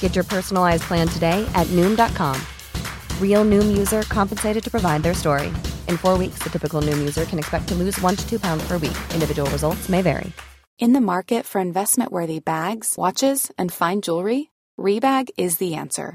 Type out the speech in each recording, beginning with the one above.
Get your personalized plan today at Noom.com. Real Noom user compensated to provide their story. In 4 weeks, the typical Noom user can expect to lose 1 to 2 pounds per week. Individual results may vary. In the market for investment-worthy bags, watches, and fine jewelry, Rebag is the answer.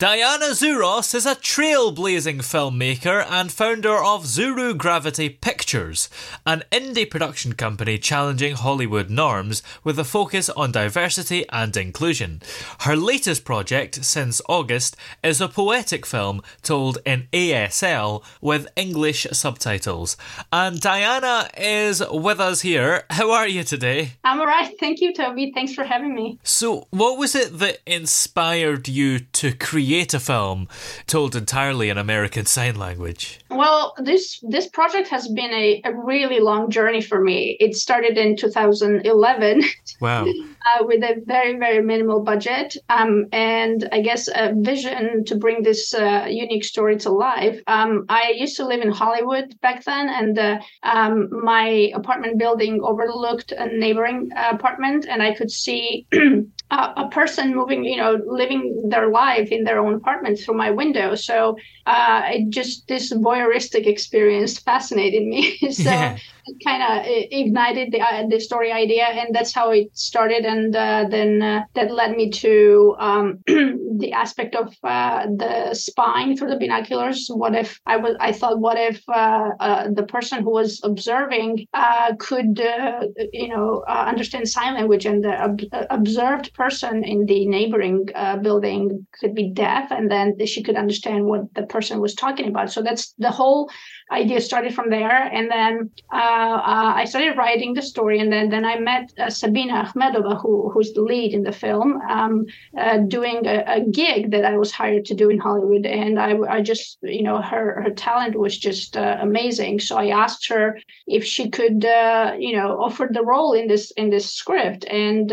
Diana Zuros is a trailblazing filmmaker and founder of Zero Gravity Pictures, an indie production company challenging Hollywood norms with a focus on diversity and inclusion. Her latest project, Since August, is a poetic film told in ASL with English subtitles. And Diana is with us here. How are you today? I'm all right. Thank you, Toby. Thanks for having me. So what was it that inspired you to create a film told entirely in American Sign Language? Well, this project has been a really long journey for me. It started in 2011. Wow. With a very, very minimal budget and I guess a vision to bring this unique story to life. I used to live in Hollywood back then, and my apartment building overlooked a neighboring apartment, and I could see a person moving, living their life in their own apartment through my window. So this voyeuristic experience fascinated me. So yeah. It kind of ignited the story idea, and that's how it started. And then that led me to the aspect of the spying through the binoculars. I thought, what if the person who was observing could, understand sign language, and the observed person in the neighboring building could be deaf, and then she could understand what the person was talking about. So that's the whole idea started from there. And then I started writing the story, and then I met Sabina Ahmedova, who's the lead in the film, doing a gig that I was hired to do in Hollywood. And I just, her talent was just amazing. So I asked her if she could, offer the role in this script. And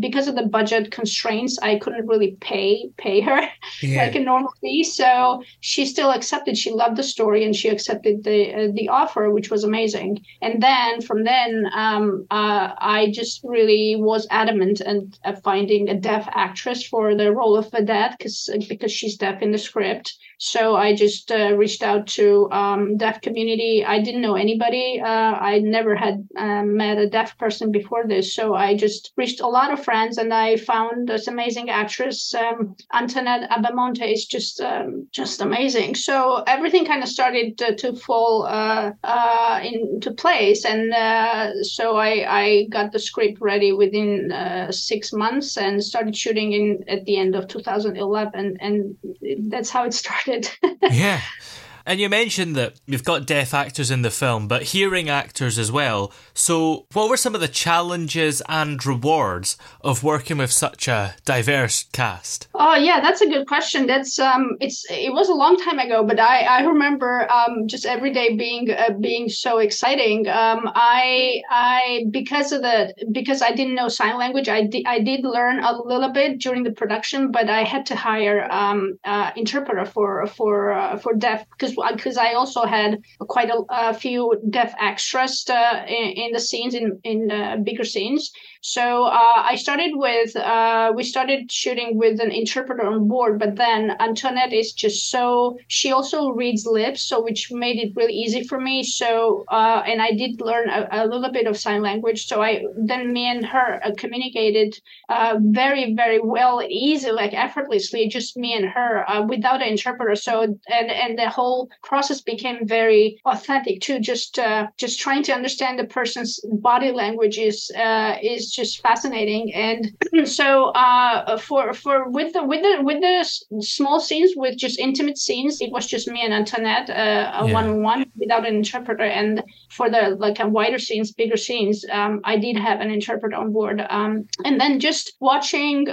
because of the budget constraints, I couldn't really pay her like a normal fee. So she still accepted. She loved the story, and she accepted the offer, which was amazing. And then from then, I just really was adamant and finding a deaf actress for the role of Vedette because she's deaf in the script. So I just reached out to deaf community. I didn't know anybody. I never had met a deaf person before this. So I just reached a lot of friends, and I found this amazing actress. Antonette Abamonte is just amazing. So everything kind of started to fall into place. And so I got the script ready within 6 months and started shooting at the end of 2011. And that's how it started. Yeah. And you mentioned that you've got deaf actors in the film, but hearing actors as well. So what were some of the challenges and rewards of working with such a diverse cast? Oh, yeah, that's a good question. That's it was a long time ago, but I remember just every day being so exciting. Because I didn't know sign language, I did learn a little bit during the production, but I had to hire interpreter for deaf, because because I also had quite a few deaf extras in the scenes, in bigger scenes. So we started shooting with an interpreter on board, but then Antonette is just so, she also reads lips, so which made it really easy for me. So, and I did learn a little bit of sign language. So me and her communicated very, very well, easy, like effortlessly, just me and her without an interpreter. So, and the whole process became very authentic too. Just trying to understand the person's body language is just fascinating. And so with the small scenes, with just intimate scenes, it was just me and Antonette one-on-one without an interpreter. And for the wider scenes, bigger scenes, I did have an interpreter on board. And then just watching,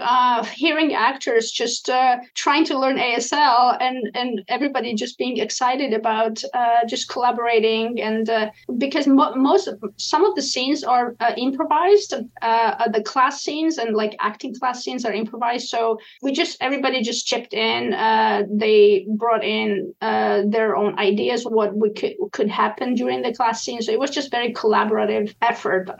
hearing actors just trying to learn ASL, and everybody just being excited about just collaborating. And because some of the scenes are improvised. The class scenes and acting class scenes are improvised, so everybody just chipped in. They brought in their own ideas, what we could happen during the class scene. So it was just very collaborative effort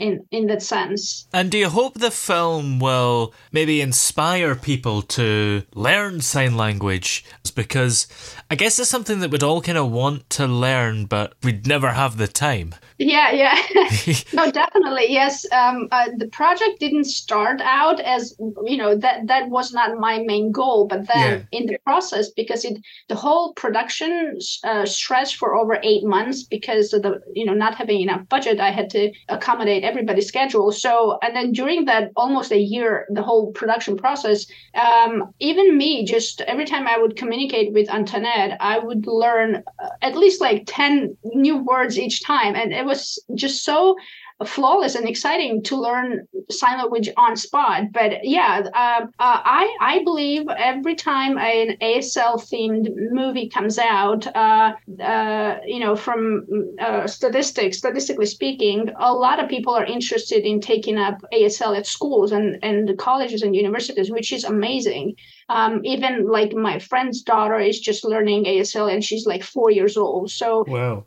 in that sense. And do you hope the film will maybe inspire people to learn sign language? Because I guess it's something that we'd all kind of want to learn, but we'd never have the time. Yeah. No, definitely, yes. The project didn't start out as, that was not my main goal. But then in the process, because the whole production stretched for over 8 months because of the, not having enough budget, I had to accommodate everybody's schedule. So, and then during that almost a year, the whole production process, even me, just every time I would communicate with Antonette, I would learn at least 10 new words each time. And it was just so flawless and exciting to learn sign language on spot. But I believe every time an ASL themed movie comes out, from statistically speaking, a lot of people are interested in taking up ASL at schools and colleges and universities, which is amazing. Even my friend's daughter is just learning ASL, and she's 4 years old. So wow.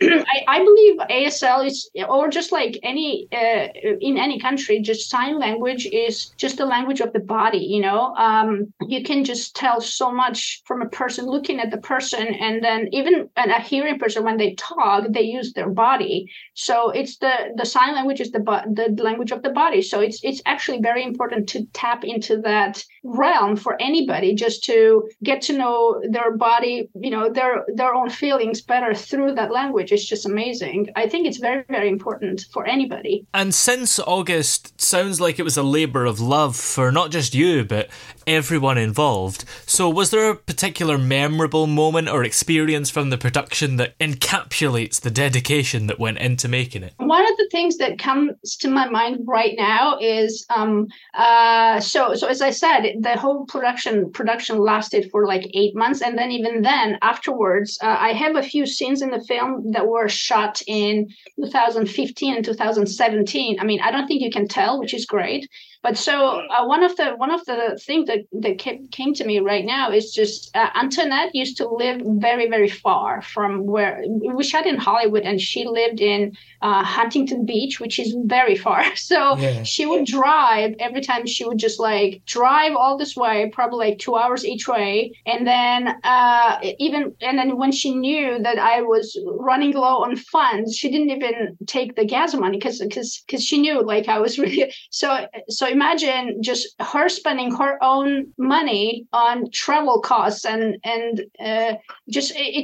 I believe ASL is, or just any in any country, just sign language is just the language of the body. You can just tell so much from a person, looking at the person, and then even a hearing person, when they talk, they use their body. So it's the sign language is the language of the body. So it's actually very important to tap into that realm for anybody, just to get to know their body, their own feelings better through that language. It's just amazing. I think it's very, very important for anybody. And Since August sounds like it was a labour of love for not just you, but everyone involved. So was there a particular memorable moment or experience from the production that encapsulates the dedication that went into making it? One of the things that comes to my mind right now is, so as I said, the whole production lasted for 8 months, and then even then afterwards, I have a few scenes in the film that were shot in 2015 and 2017. I mean, I don't think you can tell, which is great. But so one of the things that came to me right now is just Antonette used to live very, very far from where we shot in Hollywood, and she lived in Huntington Beach, which is very far. So she would drive every time. She would just drive all this way, probably 2 hours each way. And then and then when she knew that I was running low on funds, she didn't even take the gas money because she knew I was really so. Imagine just her spending her own money on travel costs and she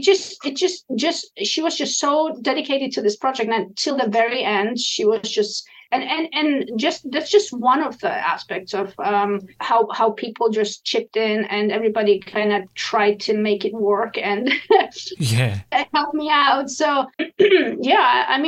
was just so dedicated to this project, and till the very end she was just and that's just one of the aspects of how people just chipped in, and everybody kind of tried to make it work and help me out. So there are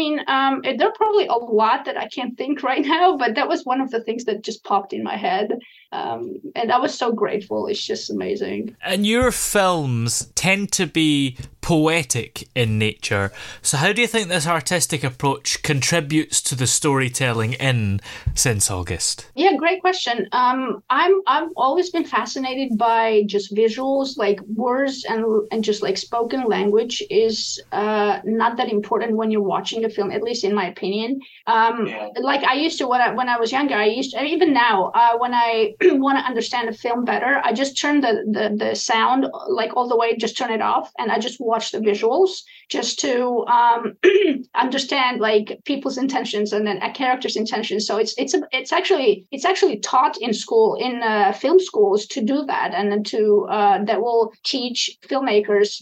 probably a lot that I can't think right now, but that was one of the things that just popped in my head. And I was so grateful. It's just amazing. And your films tend to be poetic in nature. So how do you think this artistic approach contributes to the storytelling in Since August? Yeah, great question. I've always been fascinated by just visuals, like words and just like spoken language is not that important when you're watching a film, at least in my opinion. Like I used to, when I was younger, even now, when I want to understand a film better, I just turn the sound like all the way, just turn it off, and I just watch the visuals just to understand like people's intentions and then a character's intentions. So it's actually taught in school, in film schools, to do that, and then to that will teach filmmakers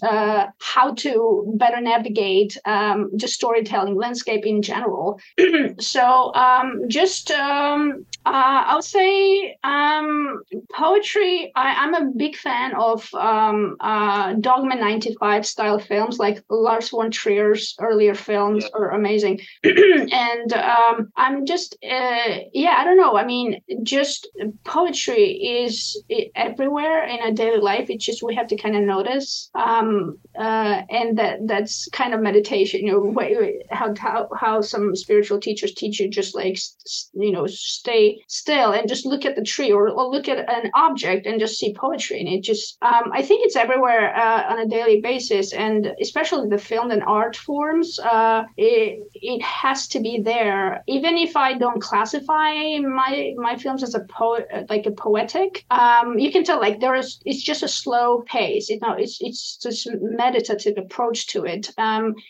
how to better navigate just storytelling landscape in general. So I'll say poetry. I'm a big fan of Dogma 95 style films, like Lars von Trier's earlier films are amazing. And I'm just, I don't know. I mean, just poetry is everywhere in our daily life. It's just we have to kind of notice. And that's kind of meditation, you know, how some spiritual teachers teach you just like, you know, stay still and just look at the tree or look at an object and just see poetry in it. Just I think it's everywhere on a daily basis, and especially the film and art forms, it has to be there. Even if I don't classify my films as a poetic, you can tell like it's just a slow pace. It's this meditative approach to it.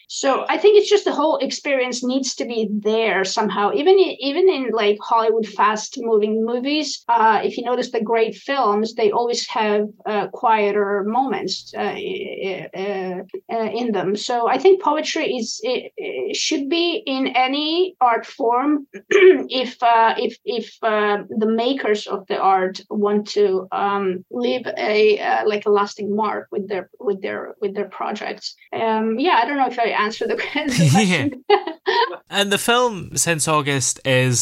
So I think it's just the whole experience needs to be there somehow. Even in like Hollywood fast moving movies, if you notice the great films, they always have quieter moments in them. So I think poetry it should be in any art form if the makers of the art want to leave a lasting mark with their projects. I don't know if I answered the question. And the film Since August is.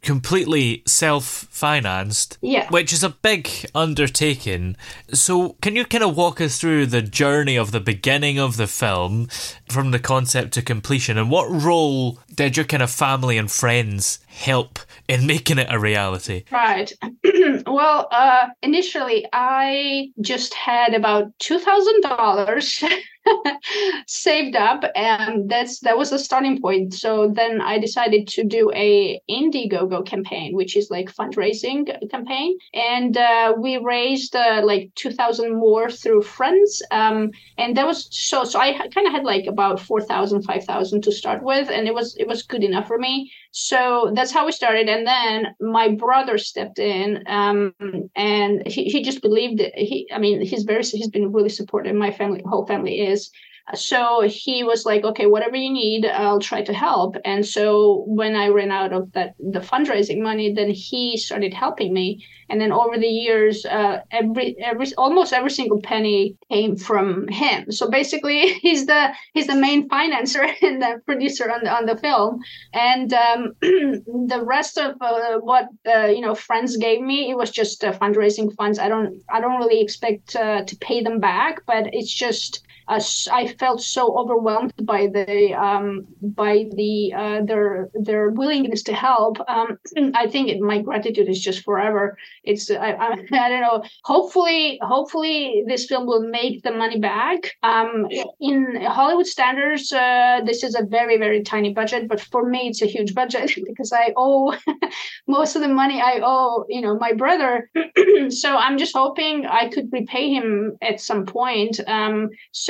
Completely self-financed, which is a big undertaking. So can you kind of walk us through the journey of the beginning of the film from the concept to completion, and what role did your kind of family and friends help in making it a reality? Right. Well, initially I just had about $2,000 saved up, and that was the starting point. So then I decided to do a Indiegogo campaign, which is like fundraising campaign, and we raised like $2,000 more through friends, and that was so I kind of had like about $4,000-$5,000 to start with, and it was good enough for me. So that's how we started. And then my brother stepped in, and he just believed it. He's been really supportive. My family, whole family is. So he was like, okay, whatever you need, I'll try to help. And so when I ran out of the fundraising money, then he started helping me. And then over the years, almost every single penny came from him. So basically, he's the main financer and the producer on the film. And the rest of what friends gave me, it was just fundraising funds. I don't really expect to pay them back, but it's just. I felt so overwhelmed by their willingness to help. I think my gratitude is just forever. It's I don't know. Hopefully this film will make the money back. In Hollywood standards, this is a very, very tiny budget, but for me it's a huge budget because I owe most of the money I owe my brother. So I'm just hoping I could repay him at some point.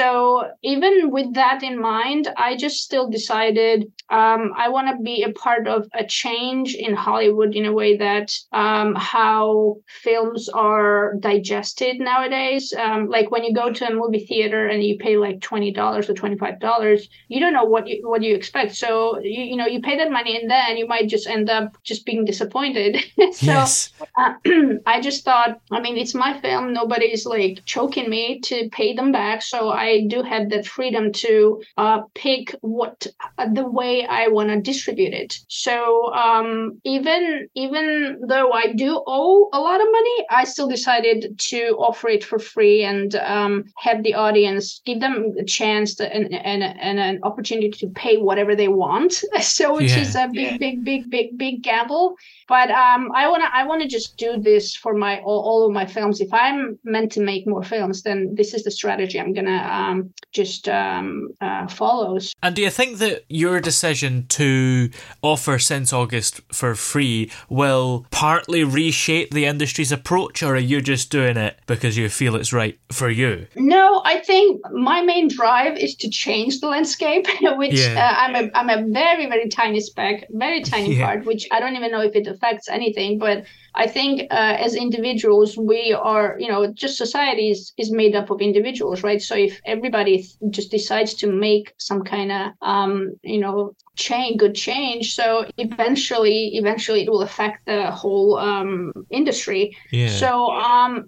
So even with that in mind, I just still decided I want to be a part of a change in Hollywood in a way that how films are digested nowadays. Like when you go to a movie theater and you pay like $20 or $25, you don't know what you expect. So, you pay that money and then you might just end up just being disappointed. So yes. I just thought, it's my film. Nobody's like choking me to pay them back. So I do have that freedom to pick the way I want to distribute it. So even though I do owe a lot of money, I still decided to offer it for free and have the audience, give them a chance and an opportunity to pay whatever they want. So which is a big gamble. But I want to just do this for my all of my films. If I'm meant to make more films, then this is the strategy I'm going to follow. And do you think that your decision to offer Since August for free will partly reshape the industry's approach, or are you just doing it because you feel it's right for you? No, I think my main drive is to change the landscape, which I'm a very, very tiny speck, very tiny part, which I don't even know if it affects anything. But I think as individuals, we are, just society is made up of individuals, right? So if everybody just decides to make some kind of, good change, so eventually it will affect the whole industry. Yeah. So I'm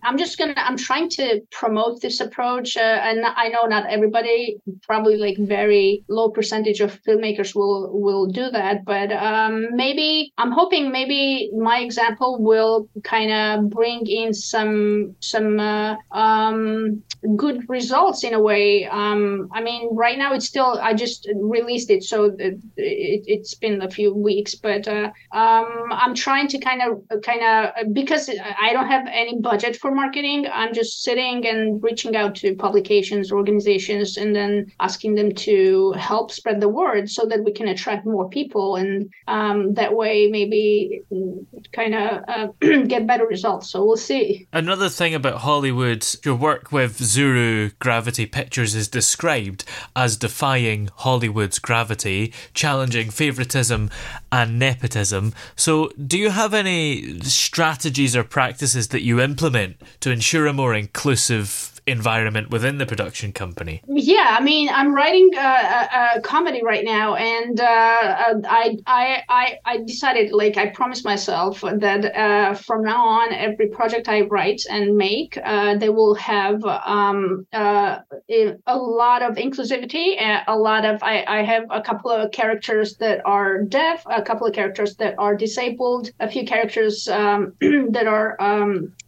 trying to promote this approach, and I know not everybody, probably like very low percentage of filmmakers will do that, but I'm hoping my example will kind of bring in some good results in a way. Right now it's still, I just released it, so it's been a few weeks, but I'm trying to kind of because I don't have any budget for marketing. I'm just sitting and reaching out to publications, organizations, and then asking them to help spread the word so that we can attract more people, and that way maybe kind of get better results. So we'll see. Another thing about Hollywood, your work with Zero Gravity Pictures is described as defying Hollywood's gravity, challenging favouritism and nepotism. So do you have any strategies or practices that you implement to ensure a more inclusive environment within the production company? Yeah, I mean, I'm writing a comedy right now, and I decided, like, I promised myself that from now on, every project I write and make, they will have a lot of inclusivity. A lot of I have a couple of characters that are deaf, a couple of characters that are disabled, a few characters that are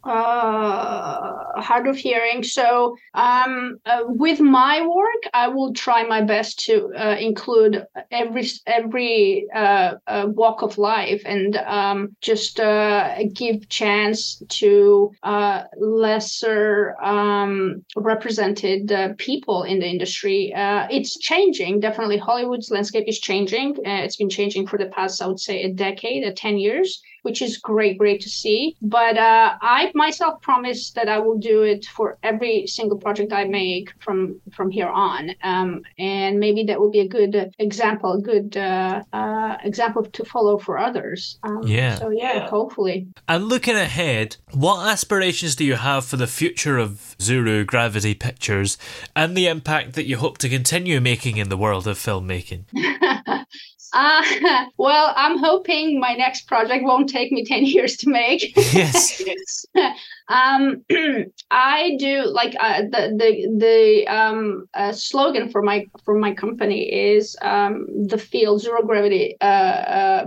hard of hearing. So with my work, I will try my best to include every walk of life, and just give chance to lesser represented people in the industry. It's changing. Definitely, Hollywood's landscape is changing. It's been changing for the past, I would say, a decade or 10 years. Which is great to see. But I myself promise that I will do it for every single project I make from here on. And maybe that will be a good example, to follow for others. Hopefully. And looking ahead, what aspirations do you have for the future of Zero Gravity Pictures and the impact that you hope to continue making in the world of filmmaking? Well, I'm hoping my next project won't take me 10 years to make. Yes. I do like the slogan for my company is the field Zero Gravity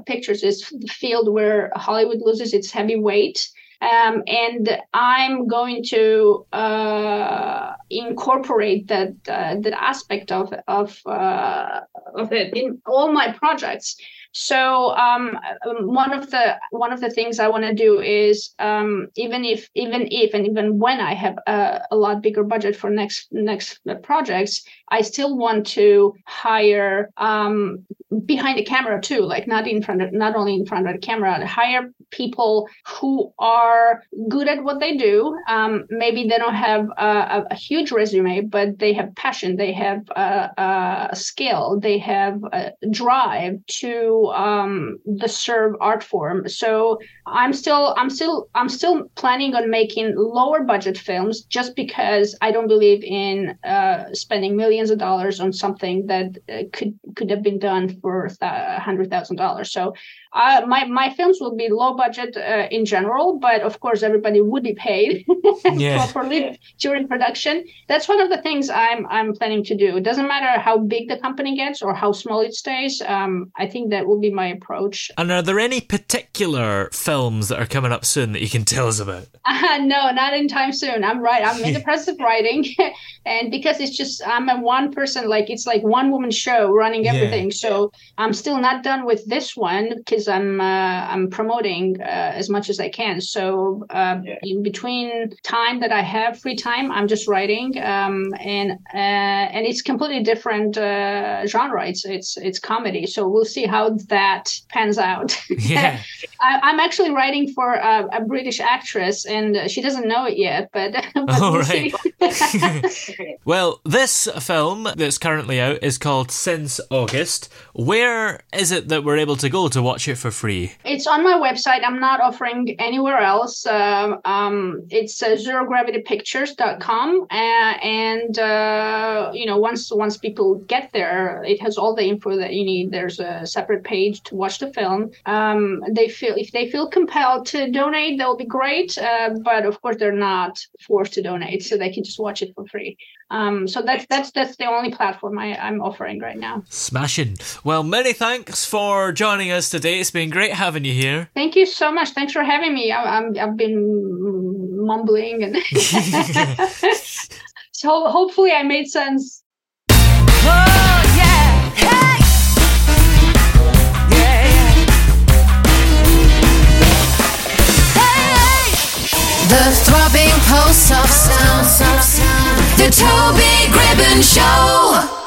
Pictures is the field where Hollywood loses its heavy weight. And I'm going to incorporate that aspect of it in all my projects. So one of the things I want to do is even when I have a lot bigger budget for next projects, I still want to hire behind the camera too, like not only in front of the camera, hire people who are good at what they do. Maybe they don't have a huge resume, but they have passion, they have a skill, they have a drive to the serve art form. So I'm still planning on making lower budget films, just because I don't believe in spending millions of dollars on something that could have been done for $100,000. So my films will be low budget in general, but of course everybody would be paid properly during production. That's one of the things I'm planning to do. It doesn't matter how big the company gets or how small it stays. I think that will be my approach. And are there any particular films that are coming up soon that you can tell us about? No, not anytime soon. I'm in the process of writing, and because it's just I'm a one person, like it's like one woman show running everything. Yeah. So I'm still not done with this one because I'm promoting as much as I can. So in between time that I have free time, I'm just writing, and it's completely different genre. It's comedy. So we'll see how that pans out. Yeah. I'm actually writing for a British actress, and she doesn't know it yet, but we'll see. Well, this film that's currently out is called Since August. Where is it that we're able to go to watch it for free? It's on my website. I'm not offering anywhere else. It's zerogravitypictures.com, and once people get there, it has all the info that you need. There's a separate page to watch the film. If they feel compelled to donate, that'll be great. But of course, they're not forced to donate, so they can just watch it for free. So that's the only platform I'm offering right now. Smashing. Well, many thanks for joining us today. It's been great having you here. Thank you so much. Thanks for having me. I've been mumbling and so hopefully I made sense. Oh yeah. Hey! The throbbing pulse of sound, the Toby Gribben Show.